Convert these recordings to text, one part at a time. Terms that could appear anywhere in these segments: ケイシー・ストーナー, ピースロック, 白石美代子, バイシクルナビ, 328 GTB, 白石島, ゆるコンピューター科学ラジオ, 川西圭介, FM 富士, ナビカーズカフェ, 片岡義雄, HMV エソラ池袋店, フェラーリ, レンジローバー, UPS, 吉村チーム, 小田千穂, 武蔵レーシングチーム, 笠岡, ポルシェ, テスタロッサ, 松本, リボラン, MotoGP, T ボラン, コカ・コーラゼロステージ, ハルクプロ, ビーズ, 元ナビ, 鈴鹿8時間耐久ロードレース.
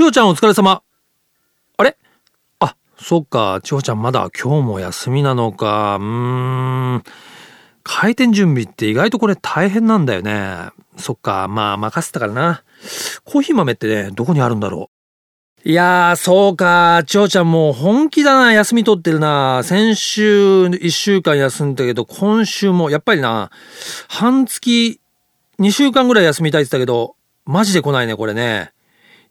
ちほちゃんお疲れ様。あれ？あ、そっか、ちほちゃんまだ今日も休みなのか。開店準備って意外とこれ大変なんだよね。そっか、まあ任せたからな。コーヒー豆ってね、どこにあるんだろう。いやー、そうか、ちほちゃんもう本気だな、休み取ってるな。先週1週間休んだけど、今週もやっぱりな、半月2週間ぐらい休みたいって言ったけど、マジで来ないね、これね。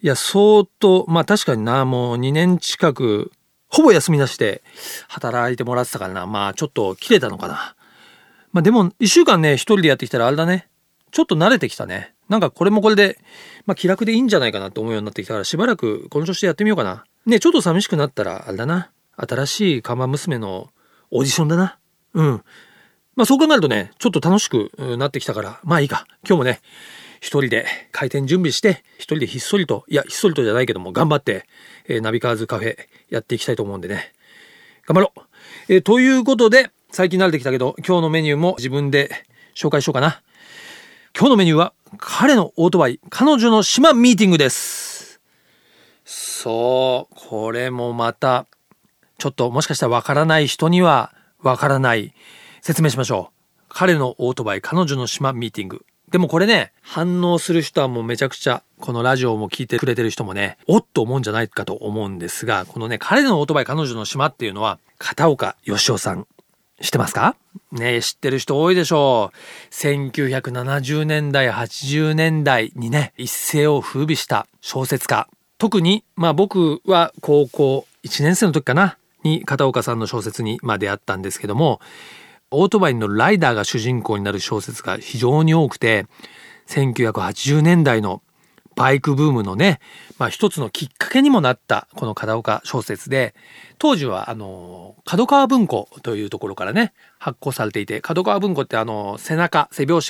いや、相当、まあ確かにな、もう2年近く、ほぼ休みなしで働いてもらってたからな。まあちょっと切れたのかな。まあでも、1週間ね、一人でやってきたらあれだね。ちょっと慣れてきたね。なんかこれもこれで、まあ気楽でいいんじゃないかなと思うようになってきたから、しばらくこの調子でやってみようかな。ね、ちょっと寂しくなったら、あれだな。新しい看板娘のオーディションだな。うん。まあそう考えるとね、ちょっと楽しくなってきたから、まあいいか。今日もね、一人で開店準備して、一人でひっそりと、いや、ひっそりとじゃないけども、頑張って、ナビカーズカフェやっていきたいと思うんでね。頑張ろう。ということで、最近慣れてきたけど、今日のメニューも自分で紹介しようかな。今日のメニューは、彼のオートバイ、彼女の島ミーティングです。そう、これもまた、ちょっともしかしたらわからない人にはわからない。説明しましょう。彼のオートバイ、彼女の島ミーティング。でもこれね、反応する人はもうめちゃくちゃ、このラジオも聞いてくれてる人もね、おっと思うんじゃないかと思うんですが、このね、彼のオートバイ、彼女の島っていうのは、片岡義雄さん、知ってますか？ね、知ってる人多いでしょう。1970年代、80年代にね、一世を風靡した小説家。特に、まあ僕は高校1年生の時かな、に片岡さんの小説に、まあ出会ったんですけども、オートバイのライダーが主人公になる小説が非常に多くて、1980年代のバイクブームのね、まあ一つのきっかけにもなったこの片岡小説で、当時は角川文庫というところからね、発行されていて、角川文庫って背表紙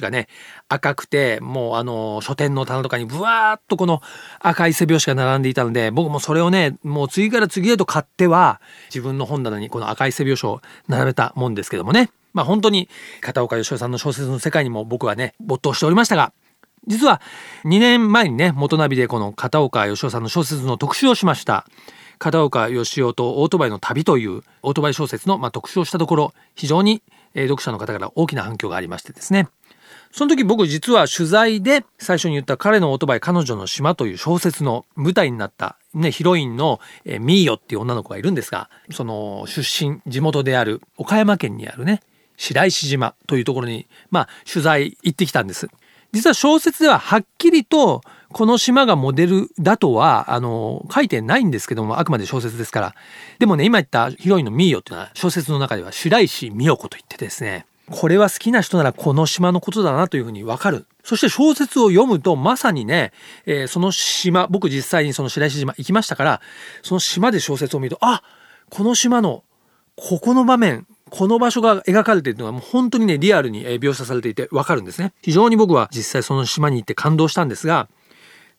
がね、赤くて、もう書店の棚とかにブワーっとこの赤い背表紙が並んでいたので、僕もそれをね、もう次から次へと買っては、自分の本棚にこの赤い背表紙を並べたもんですけどもね。まあ本当に片岡義雄さんの小説の世界にも僕はね、没頭しておりましたが、実は2年前にね、元ナビでこの片岡義雄さんの小説の特集をしました。片岡義雄とオートバイの旅というオートバイ小説のまあ特集をしたところ、非常に読者の方から大きな反響がありましてですね。その時僕実は取材で最初に言った彼のオートバイ彼女の島という小説の舞台になった、ね、ヒロインのミーヨっていう女の子がいるんですが、その出身、地元である岡山県にあるね、白石島というところに、まあ、取材行ってきたんです。実は小説でははっきりとこの島がモデルだとは書いてないんですけども、あくまで小説ですから。でもね、今言ったヒロインのミーヨっていうのは小説の中では白石美代子と言ってですね、これは好きな人ならこの島のことだなというふうにわかる。そして小説を読むとまさにね、その島、僕実際にその白石島行きましたから、その島で小説を見ると、あ、この島のここの場面、この場所が描かれているのがもう本当にね、リアルに描写されていてわかるんですね。非常に僕は実際その島に行って感動したんですが、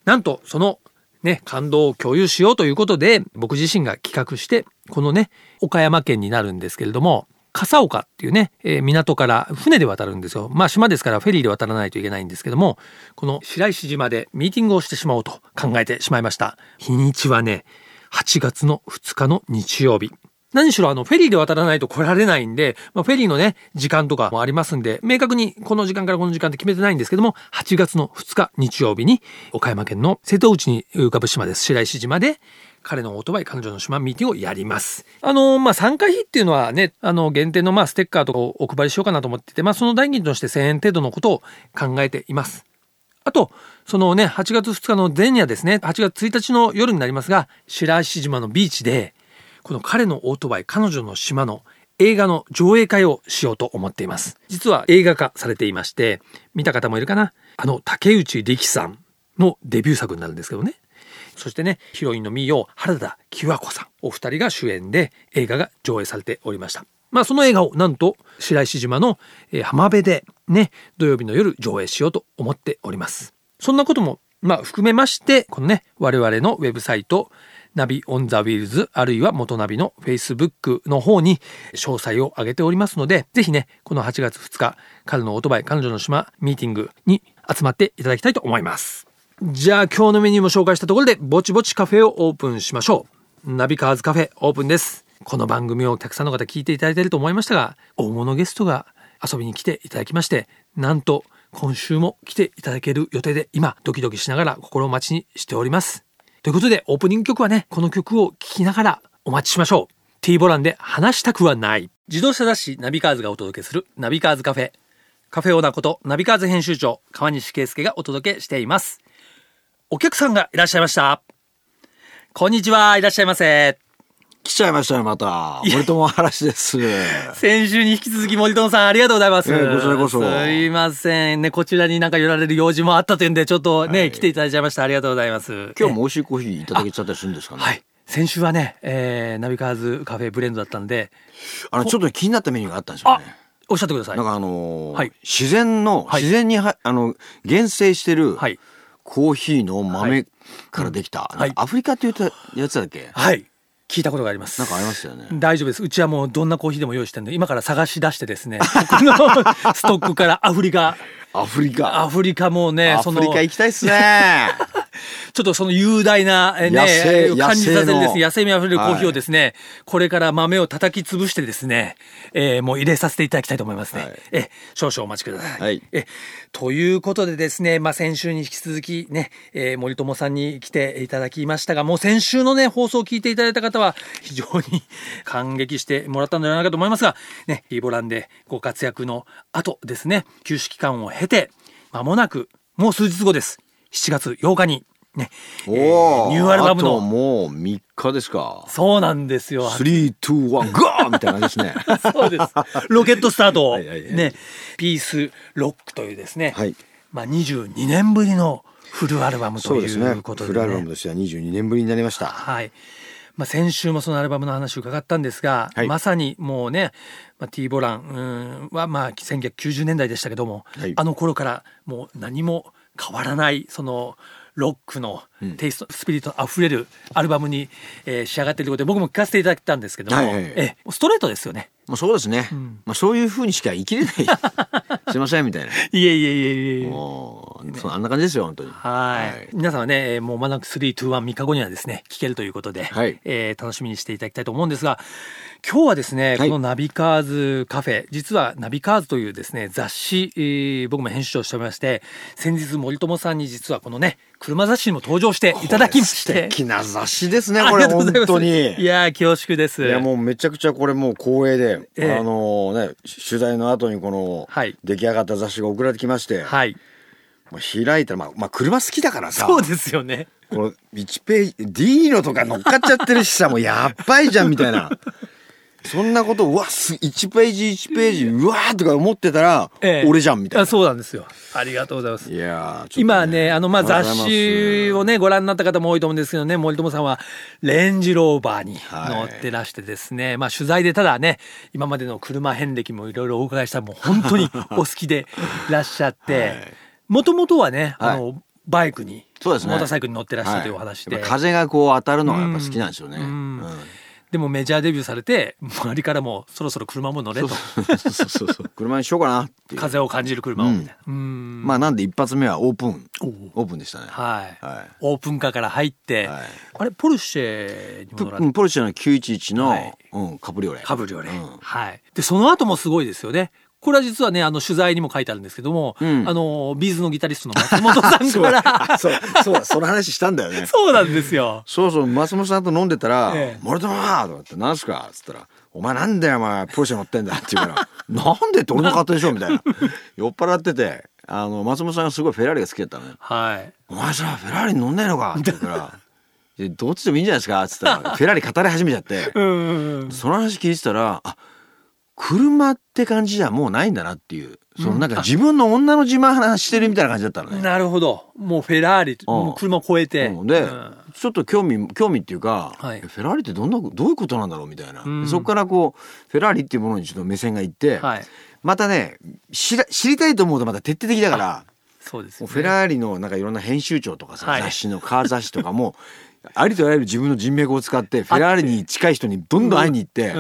なんとそのね、感動を共有しようということで、僕自身が企画して、このね、岡山県になるんですけれども、笠岡っていうね、港から船で渡るんですよ。まあ島ですからフェリーで渡らないといけないんですけども、この白石島でミーティングをしてしまおうと考えてしまいました。日にちはね、8月の2日の日曜日。何しろフェリーで渡らないと来られないんで、まあ、フェリーのね、時間とかもありますんで、明確にこの時間からこの時間って決めてないんですけども、8月の2日日曜日に、岡山県の瀬戸内に浮かぶ島です。白石島で、彼のオートバイ、彼女の島ミーティングをやります。まあ、参加費っていうのはね、限定のまあ、ステッカーとかをお配りしようかなと思ってて、まあ、その代金として1000円程度のことを考えています。あと、そのね、8月2日の前夜ですね、8月1日の夜になりますが、白石島のビーチで、この彼のオートバイ彼女の島の映画の上映会をしようと思っています。実は映画化されていまして、見た方もいるかな、竹内力さんのデビュー作になるんですけどね。そしてね、ヒロインのミーヨー原田喜和子さんお二人が主演で映画が上映されておりました。まあその映画をなんと白石島の浜辺でね、土曜日の夜上映しようと思っております。そんなこともまあ含めまして、このね、我々のウェブサイトナビオンザウィールズ、あるいは元ナビの Facebook の方に詳細を上げておりますので、ぜひね、この8月2日、彼のオートバイ彼女の島ミーティングに集まっていただきたいと思います。じゃあ今日のメニューも紹介したところでぼちぼちカフェをオープンしましょう。ナビカーズカフェオープンです。この番組をたくさんの方聞いていただいていると思いましたが、大物ゲストが遊びに来ていただきまして、なんと今週も来ていただける予定で、今ドキドキしながら心待ちにしております。ということでオープニング曲はね、この曲を聴きながらお待ちしましょう。 T ボランで話したくはない。自動車雑誌ナビカーズがお届けするナビカーズカフェ、カフェオーナーことナビカーズ編集長川西圭介がお届けしています。お客さんがいらっしゃいました。こんにちは、いらっしゃいませ。来ちゃいましたよ、また森友嵐です。先週に引き続き森友さんありがとうございます。こちらこそすいませんね、こちらになんか寄られる用事もあったというんでちょっとね、はい、来ていただいちゃいました。ありがとうございます。今日も美味しいコーヒーいただけちゃったりするんですかね。はい、先週はね、ナビカーズカフェブレンドだったんで、ちょっと気になったメニューがあったんですよね。おっしゃってください。なんかはい、自然に原生してる、はい、コーヒーの豆からできた、はい、アフリカって言ったやつだっけ。はい、聞いたことがあります。なんかありましたよね。大丈夫です。うちはもうどんなコーヒーでも用意してるんで、今から探し出してですね僕のストックからアフリカもうね、アフリカ行きたいっすねちょっとその雄大な、感じさせるです、ね、野生味あふれるコーヒーをですね、はい、これから豆を叩き潰してですね、もう入れさせていただきたいと思いますね、はい、少々お待ちください、はい、ということでですね、まあ、先週に引き続きね、森友さんに来ていただきましたが、もう先週のね放送を聞いていただいた方は非常に感激してもらったんじゃないかと思いますがね、リボランでご活躍の後ですね、休止期間を経て間もなく、もう数日後です、7月8日にね、ニューアルバムのあともう3日ですか。そうなんですよ。3、2、1、ゴーみたいな感じですねそうです、ロケットスタート、はいはいはい、ね、ピースロックというですね、はい、まあ、22年ぶりのフルアルバムということ で、ね、そうですね、フルアルバムとしては22年ぶりになりました、はい。まあ、先週もそのアルバムの話を伺ったんですが、はい、まさにもうね、まあ、T ボランはまあ1990年代でしたけども、はい、あの頃からもう何も変わらないそのロックのテイスト、スピリットあふれるアルバムに、仕上がっていることで僕も聞かせていただいたんですけども、はいはいはい、ストレートですよね。まあ、そうですね、うん、まあ、そういう風にしか生きれないすいませんみたいな。いえもうそあんな感じですよ本当に、はい、はい。皆さんはね、もう間もなく 3,2,1 3日後にはですね聴けるということで、はい、楽しみにしていただきたいと思うんですが、今日はですね、はい、このナビカーズカフェ、実はナビカーズというですね雑誌、僕も編集長をしておりまして、先日森友さんに実はこのね車雑誌にも登場していただきまして、素敵な雑誌ですねこれ本当に。いや恐縮です。いやもうめちゃくちゃこれもう光栄で、ね、取材の後にこの出来上がった雑誌が送られてきまして、はい、開いたら、まあ車好きだからさ、そうですよね、この1ページ D のとか乗っかっちゃってるしさもうやばいじゃんみたいなそんなことうわ1ページうわーとか思ってたら、俺じゃんみたいな。そうなんですよ。ありがとうございます。いや、ね、今ねまあ、雑誌をねご覧になった方も多いと思うんですけどね、森友さんはレンジローバーに乗ってらしてですね、はい、まあ、取材でただね今までの車遍歴もいろいろお伺いしたらもう本当にお好きでいらっしゃってもともとはねはい、バイクに、そうですね、モーターサイクルに乗ってらっしゃるというお話で、はい、風がこう当たるのがやっぱ好きなんですよね、うん、でもメジャーデビューされて周りからもそろそろ車も乗れと車にしようかなっていう風を感じる車をみたいな、うん、まあなんで一発目はオープンでしたね、はいはい、オープンカーから入って、はい、あれポルシェにも乗られて、ポルシェの911の、はい、うん、カブリオレ、うん、はい。でその後もすごいですよね。これは実はね取材にも書いてあるんですけども、うん、ビーズのギタリストの松本さんからそうその話したんだよねそうなんですよ。そう松本さんと飲んでたら、森友だと思って何すかっつったら、お前なんだよお前ポルシェ乗ってんだって言うからなんでって俺の勝手でしょみたいな酔っ払ってて松本さんがすごいフェラーリが好きだったのね、はい、お前さフェラーリに乗んねえのかって言うからどっちでもいいんじゃないですかっつったらフェラーリ語り始めちゃってその話聞いてたら、あ、車って感じじゃもうないんだなっていう、そのなんか自分の女の自慢してるみたいな感じだったのね、うん、なるほど。もうフェラーリ、もう車を超えて、うん、で、うん、ちょっと興味っていうか、はい、フェラーリってどういうことなんだろうみたいな、うん、そこからこうフェラーリっていうものにちょっと目線がいって、はい、またね知りたいと思うとまた徹底的だから、そうですね、フェラーリのなんかいろんな編集長とかさ、はい、雑誌のカー雑誌とかもありとあらゆる自分の人脈を使ってフェラーリに近い人にどんどん会いに行って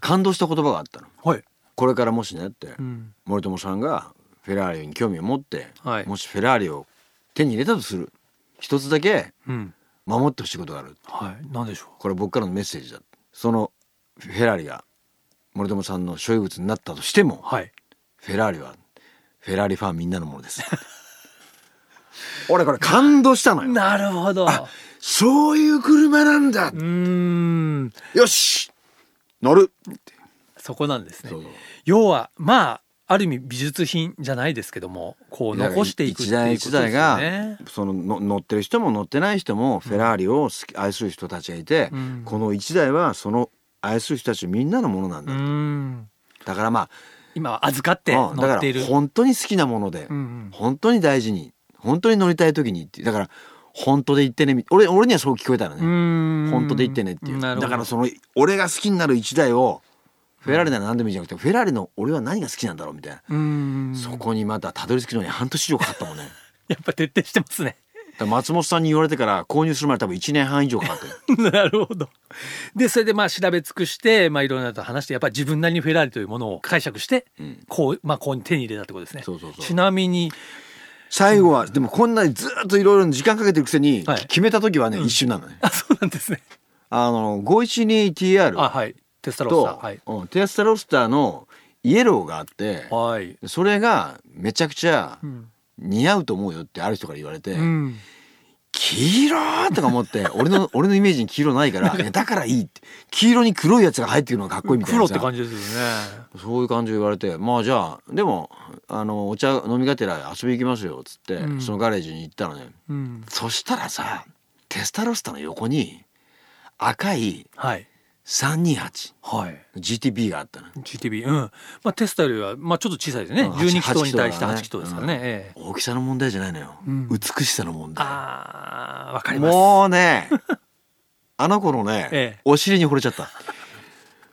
感動した言葉があったの、はい、これからもしねって、うん、森友さんがフェラーリに興味を持って、はい、もしフェラーリを手に入れたとする、一つだけ守ってほしいことがある、はい、何でしょう。これ僕からのメッセージだ。そのフェラーリが森友さんの所有物になったとしても、はい、フェラーリはフェラーリファンみんなのものです俺これ感動したのよ。なるほど、あ、そういう車なんだ、うーん、よし乗るってそこなんですね。そうそう、要はまあある意味美術品じゃないですけども、こう残していくっていうことですよね。一台一台がその乗ってる人も乗ってない人もフェラーリを愛する人たちがいて、うん、この一台はその愛する人たちみんなのものなんだと、うん、だからまあ今は預かって乗っている、だから本当に好きなもので、うんうん、本当に大事に本当に乗りたい時にって、だから本当で言ってね、俺にはそう聞こえたのね、本当で言ってねっていう。だからその俺が好きになる一台をフェラーリなら何でもいいじゃなくて、フェラーリの俺は何が好きなんだろうみたいな、そこにまたたどり着くのに半年以上かかったもんねやっぱ徹底してますね。松本さんに言われてから購入するまで多分1年半以上かかってるなるほど。でそれでまあ調べ尽くして、まあ、いろんなと話してやっぱり自分なりにフェラーリというものを解釈して、うん、こうまあこう手に入れたってことですね。そうそうそう。ちなみに最後は、うん、でもこんなにずっといろいろ時間かけてるくせに、はい、決めた時はね、うん、一瞬なのね。あ、そうなんですね。512TR、 あ、はい、テスタロッサー、はい、うん、テスタロッサーのイエローがあって、はい、それがめちゃくちゃ、うん、似合うと思うよってある人から言われて、うん、黄色とか思って俺のイメージに黄色ないからだからいいって、黄色に黒いやつが入ってくるのがかっこいいみたいなさ、黒って感じですよね。そういう感じで言われて、まあじゃあでもお茶飲みがてら遊び行きますよっつって、うん、そのガレージに行ったのね、うん、そしたらさテスタロスタの横に赤い328、はい、GTB があったの。 GTB、 うん、まあ、テスタよりは、まあ、ちょっと小さいですね、12気筒に対して8気筒ですからね、うん、大きさの問題じゃないのよ、うん、美しさの問題。あ、わかります。もうねあの子のね、お尻に惚れちゃった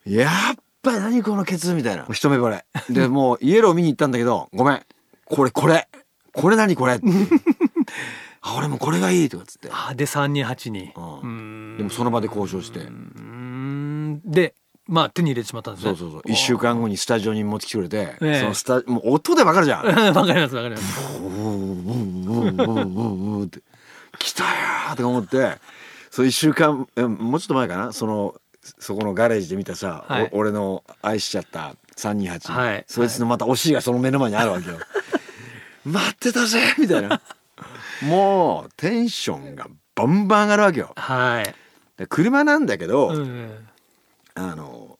やっぱ何このケツみたいな一目惚れで、もうイエロー見に行ったんだけどごめんこれ何これってあ、俺もこれがいいとかっつって、あ、で328に、うん、でもその場で交渉して、でまあ手に入れてしまったんですね。そう1週間後にスタジオに持ってきてくれて、そのもう音で分かるじゃん分かります分かります。って来たよーと思って、そう1週間もうちょっと前かな、そこのガレージで見たさ、はい、俺の愛しちゃった328、はい、そいつのまたお尻がその目の前にあるわけよ待ってたぜみたいなもうテンションがバンバン上がるわけよ、はい、で車なんだけど、うん、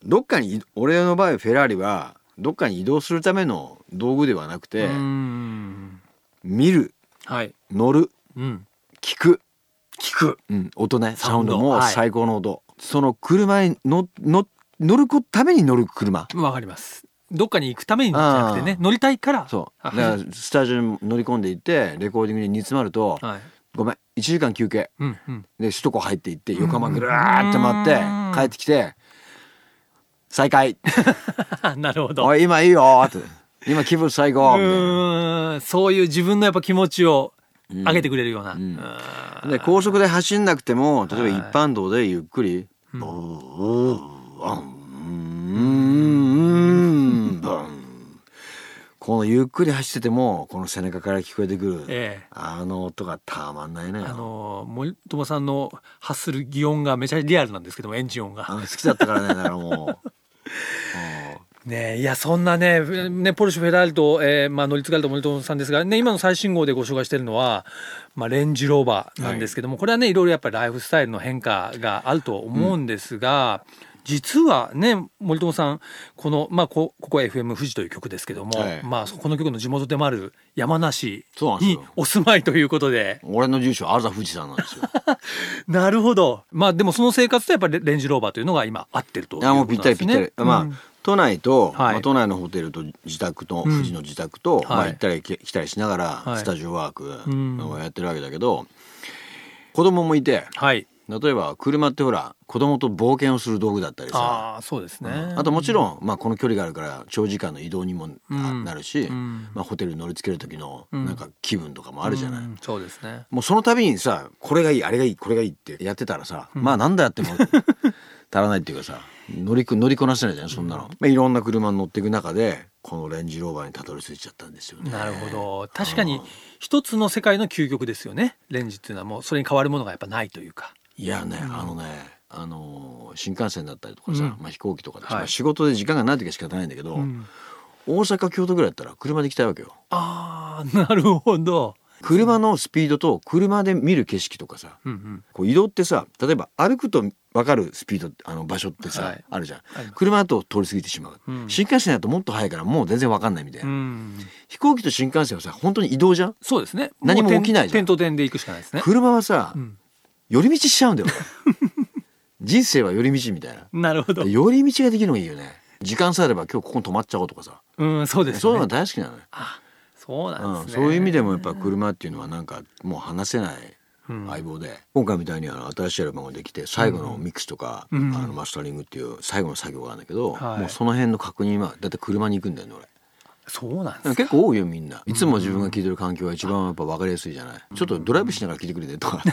どっかに俺の場合フェラーリはどっかに移動するための道具ではなくて、うん、見る、はい、乗る、うん、聞く、うん、音ね、サウンドも最高の音、はい、その車に乗るために乗る車、わかります。どっかに行くためにじゃなくてね、乗りたいから、そうだからスタジオに乗り込んでいってレコーディングに煮詰まると、はい、ごめん1時間休憩、うんうん、で首都高入っていって横浜ぐらーって回って帰ってきて再開なるほど。おい今いいよって、今気分最高みたいな、そういう自分のやっぱ気持ちを上げてくれるような、うんうん、で高速で走んなくても例えば一般道でゆっくり、はい、このゆっくり走っててもこの背中から聞こえてくる、あの音がたまんないね。森友さんの発する擬音がめちゃリアルなんですけども、エンジン音が好きだったからねだからもうねえ、いやそんな ねポルシェフェラーリと、まあ、乗り継がれた森友さんですが、ね、今の最新号でご紹介しているのは、まあ、レンジローバーなんですけども、はい、これはねいろいろやっぱりライフスタイルの変化があると思うんですが、うん、実はね森友さんこの、まあ、ここは FM 富士という曲ですけども、はい、まあ、この曲の地元でもある山梨にお住まいということ で俺の住所はあざ富士山なんですよなるほど。まあでもその生活とやっぱりレンジローバーというのが今合ってるということなんですね。いやもうぴったりぴったり、まあ、うん、都内と、はい、まあ、都内のホテルと自宅と、富士の自宅と、うん、まあ、行ったり来たりしながら、はい、スタジオワークをやってるわけだけど、うん、子供もいて、はい、例えば車ってほら子供と冒険をする道具だったりさ、 そうですね、うん、あともちろん、まあ、この距離があるから長時間の移動にもなるし、うん、まあ、ホテルに乗りつける時のなんか気分とかもあるじゃない、うんうん、そうですね。もうその度にさこれがいいあれがいいこれがいいってやってたらさ、うん、まあなんだやっても足らないっていうかさ、乗りこなせないじゃんそんなの、うん、まあ、いろんな車に乗っていく中でこのレンジローバーにたどり着いちゃったんですよね。なるほど、確かに一つの世界の究極ですよね、レンジっていうのは。もうそれに変わるものがやっぱないというか。いやね、うん、あのね、新幹線だったりとかさ、うん、まあ、飛行機とかで、はい、仕事で時間がない時は仕方ないんだけど、うん、大阪京都ぐらいだったら車で行きたいわけよ。あー、なるほど。車のスピードと車で見る景色とかさ、うんうん、こう移動ってさ、例えば歩くと分かるスピード、あの場所ってさ、はい、あるじゃん。車だと通り過ぎてしまう、うん、新幹線だともっと速いからもう全然分かんないみたいな、うん、飛行機と新幹線はさ本当に移動じゃん。そうですね、何も起きないじゃん。点と点で行くしかないですね。車はさ、うん、寄り道しちゃうんだよ人生は寄り道みたいな。なるほど、寄り道ができるのがいいよね。時間さえあれば今日ここに泊まっちゃおうとかさ、うん、そうですね、そういうのが大好きなのよ。あ、そうなんですね、うん、そういう意味でもやっぱ車っていうのはなんかもう離せない相棒で、うん、今回みたいに新しいアルバムができて最後のミックスとか、うん、マスタリングっていう最後の作業があるんだけど、はい、もうその辺の確認はだって車に行くんだよね俺。そうなんですか。結構多いよみんな。いつも自分が聴いてる環境が一番やっぱ分かりやすいじゃない、うん、ちょっとドライブしながら聴いてくれてとか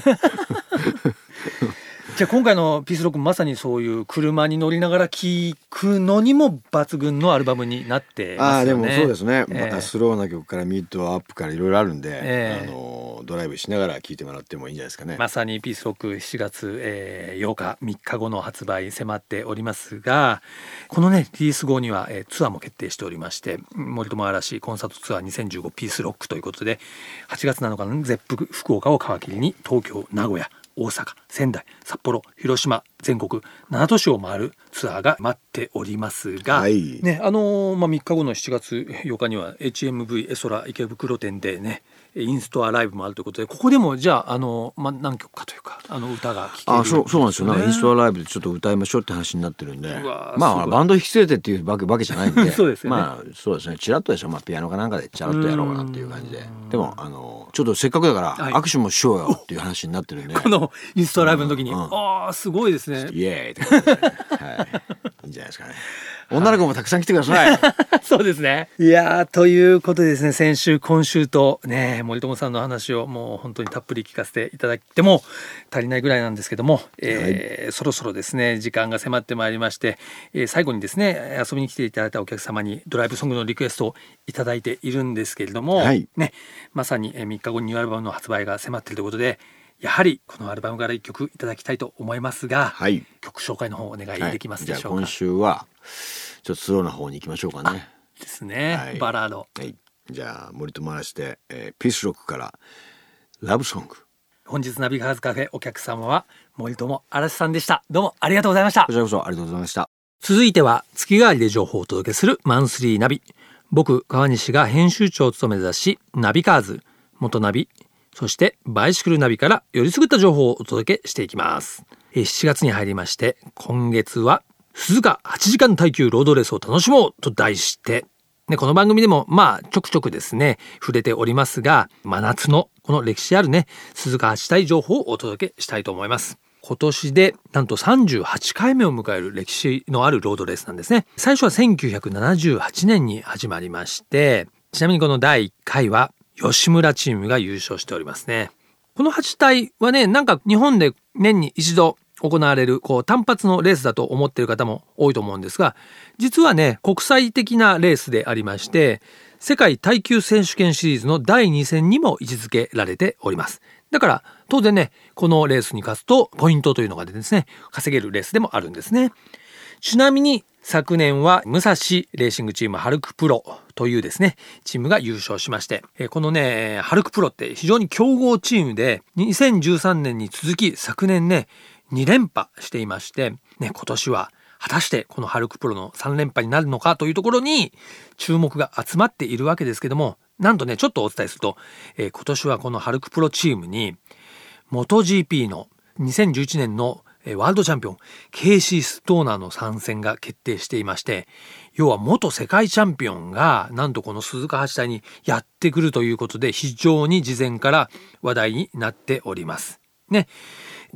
じゃあ今回のピースロックもまさにそういう車に乗りながら聴くのにも抜群のアルバムになってますよね。あ、でもそうですね、またスローな曲からミッドアップからいろいろあるんで、ドライブしながら聴いてもらってもいいんじゃないですかね。まさにピースロック7月、8日3日後の発売迫っておりますが、このねリリース後には、ツアーも決定しておりまして、森友嵐コンサートツアー2015ピースロックということで8月7日のゼップ福岡を皮切りに東京、名古屋、大阪、仙台、札幌、広島、全国7都市を回るツアーが待っておりますが、はい、ね、まあ、3日後の7月8日には HMV エソラ池袋店でねインストアライブもあるということで、ここでもじゃあ、まあ、何曲かというか歌が聴ける。あ、そうなんですよ、ね、インストアライブでちょっと歌いましょうって話になってるんで、まあバンド引き連れてっていうわけじゃないんでそうですよね、まあそうですね、チラッとでしょ、まあ、ピアノかなんかでチラッとやろうかなっていう感じで、でもちょっとせっかくだから握手もしようよっていう話になってるんで、はい、このインストアライブの時に、うんうん、あーすごいですね、イエーイってことで、ねはい、いいんじゃないですかね。女の子もたくさん来てくださいそうですね。いや、ということでですね、先週今週とね森友さんの話をもう本当にたっぷり聞かせていただいても足りないぐらいなんですけども、はい、そろそろですね時間が迫ってまいりまして、最後にですね遊びに来ていただいたお客様にドライブソングのリクエストをいただいているんですけれども、はい、ね、まさに3日後にニューアルバムの発売が迫っているということで、やはりこのアルバムから1曲いただきたいと思いますが、はい、曲紹介の方お願いできますでしょうか、はい、じゃあ今週はちょっとスローな方に行きましょうかね。ですね、はい、バラード、はい、じゃあ森友嵐で、ピースロックからラブソング。本日ナビガーズカフェお客様は森友嵐さんでした。どうもありがとうございました。こちらこそありがとうございました。続いては月替わりで情報をお届けするマンスリーナビ。僕川西が編集長を務めた雑誌ナビガーズ、元ナビ、そしてバイシクルナビからよりすぐった情報をお届けしていきます。7月に入りまして、今月は鈴鹿8時間耐久ロードレースを楽しもうと題して、ね、この番組でもまあちょくちょくですね触れておりますが、真夏のこの歴史あるね鈴鹿8大情報をお届けしたいと思います。今年でなんと38回目を迎える歴史のあるロードレースなんですね。最初は1978年に始まりまして、ちなみにこの第1回は吉村チームが優勝しておりますね。この8大はね、なんか日本で年に一度行われるこう単発のレースだと思っている方も多いと思うんですが、実はね国際的なレースでありまして、世界耐久選手権シリーズの第2戦にも位置づけられております。だから当然ねこのレースに勝つとポイントというのがですね稼げるレースでもあるんですね。ちなみに昨年は武蔵レーシングチームハルクプロというですねチームが優勝しまして、このねハルクプロって非常に強豪チームで、2013年に続き昨年ね2連覇していまして、ね、今年は果たしてこのハルクプロの3連覇になるのかというところに注目が集まっているわけですけども、なんとねちょっとお伝えすると、今年はこのハルクプロチームに MotoGP の2011年のワールドチャンピオンケイシー・ストーナーの参戦が決定していまして、要は元世界チャンピオンがなんとこの鈴鹿8大にやってくるということで、非常に事前から話題になっておりますね。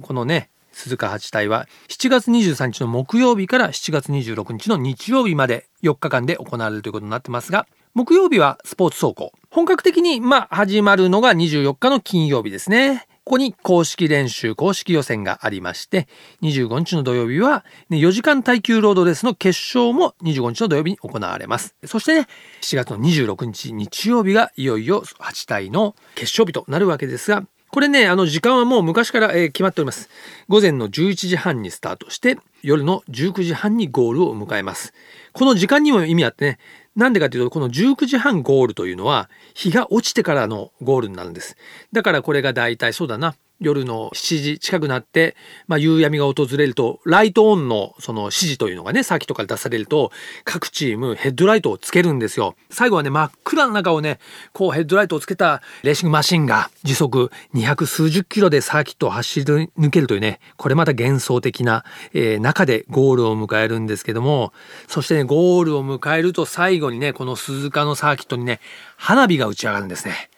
このね鈴鹿8大は7月23日の木曜日から7月26日の日曜日まで4日間で行われるということになってますが、木曜日はスポーツ走行、本格的にまあ始まるのが24日の金曜日ですね。ここに公式練習、公式予選がありまして、25日の土曜日は、ね、4時間耐久ロードレースの決勝も25日の土曜日に行われます。そして、ね、7月の26日日曜日がいよいよ8体の決勝日となるわけですが、これね、時間はもう昔から、決まっております。午前の11時半にスタートして、夜の19時半にゴールを迎えます。この時間にも意味あってね、なんでかというと、この19時半ゴールというのは、日が落ちてからのゴールになるんです。だからこれがだいたいそうだな、夜の7時近くなって、夕闇が訪れると、ライトオンのその指示というのがね、サーキットから出されると、各チームヘッドライトをつけるんですよ。最後はね、真っ暗な中をね、こうヘッドライトをつけたレーシングマシンが時速200数十キロでサーキットを走り抜けるというね、これまた幻想的な、中でゴールを迎えるんですけども、そしてね、ゴールを迎えると最後にね、この鈴鹿のサーキットにね、花火が打ち上がるんですね。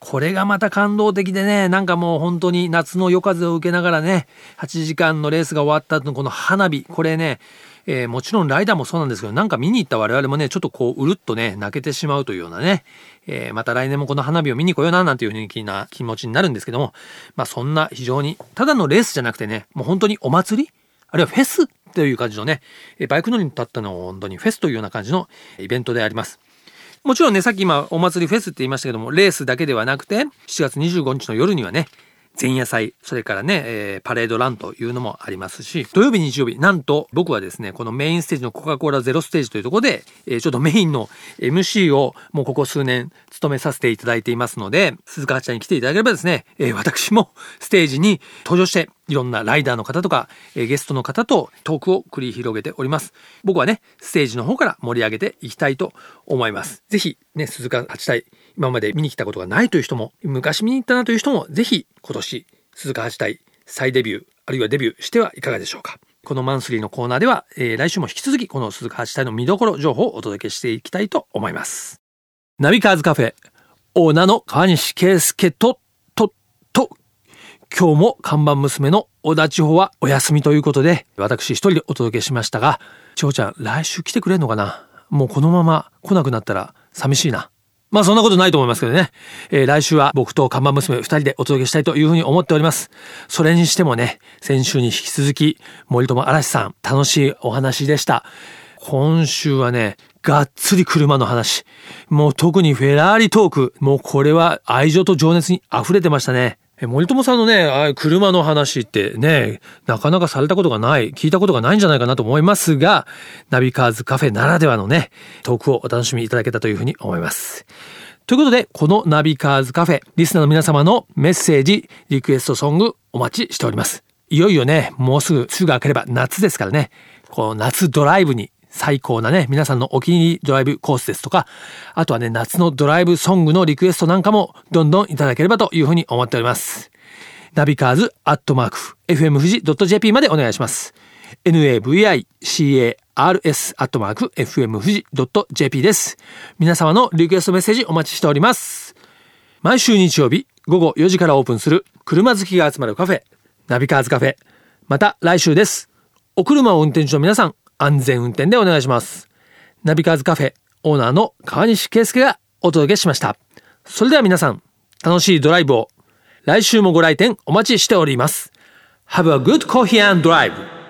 これがまた感動的でね、なんかもう本当に夏の夜風を受けながらね、8時間のレースが終わった後のこの花火、これね、もちろんライダーもそうなんですけど、なんか見に行った我々もね、ちょっとこううるっとね、泣けてしまうというようなね、また来年もこの花火を見に来ようななんていうふうな気持ちになるんですけども、そんな非常に、ただのレースじゃなくてね、もう本当にお祭り、あるいはフェスという感じのね、バイク乗りに立ったのを本当にフェスというような感じのイベントであります。もちろんね、さっき今お祭りフェスって言いましたけども、レースだけではなくて、7月25日の夜にはね、前夜祭、それからね、パレードランというのもありますし、土曜日日曜日、なんと僕はですね、このメインステージのコカ・コーラゼロステージというところで、ちょっとメインの MC をもうここ数年務めさせていただいていますので、鈴鹿八谷に来ていただければですね、私もステージに登場して、いろんなライダーの方とか、ゲストの方とトークを繰り広げております。僕はね、ステージの方から盛り上げていきたいと思います。ぜひね、鈴鹿八体、今まで見に来たことがないという人も、昔見に行ったなという人も、ぜひ今年、鈴鹿八体再デビュー、あるいはデビューしてはいかがでしょうか。このマンスリーのコーナーでは、来週も引き続き、この鈴鹿八体の見どころ情報をお届けしていきたいと思います。ナビカーズカフェ、オーナーの川西圭介と、今日も看板娘の小田千穂はお休みということで、私一人でお届けしましたが、千穂ちゃん来週来てくれんのかな。もうこのまま来なくなったら寂しいな。そんなことないと思いますけどね。来週は僕と看板娘二人でお届けしたいというふうに思っております。それにしてもね、先週に引き続き森友嵐さん、楽しいお話でした。今週はね、がっつり車の話。もう特にフェラーリトーク。もうこれは愛情と情熱に溢れてましたね。森友さんのね、ああいう車の話ってね、なかなかされたことがない、聞いたことがないんじゃないかなと思いますが、ナビカーズカフェならではのね、トークをお楽しみいただけたというふうに思います。ということで、このナビカーズカフェ、リスナーの皆様のメッセージ、リクエストソングお待ちしております。いよいよね、もうすぐ、週が明ければ夏ですからね、この夏ドライブに最高なね、皆さんのお気に入りドライブコースですとか、あとはね、夏のドライブソングのリクエストなんかもどんどんいただければというふうに思っております。ナビカーズ@fmfuji.jp までお願いします。 navicars@fmfuji.jp です。皆様のリクエストメッセージお待ちしております。毎週日曜日午後4時からオープンする車好きが集まるカフェ、ナビカーズカフェ、また来週です。お車を運転中の皆さん、安全運転でお願いします。ナビカーズカフェオーナーの川西圭介がお届けしました。それでは皆さん、楽しいドライブを。来週もご来店お待ちしております。Have a good coffee and drive!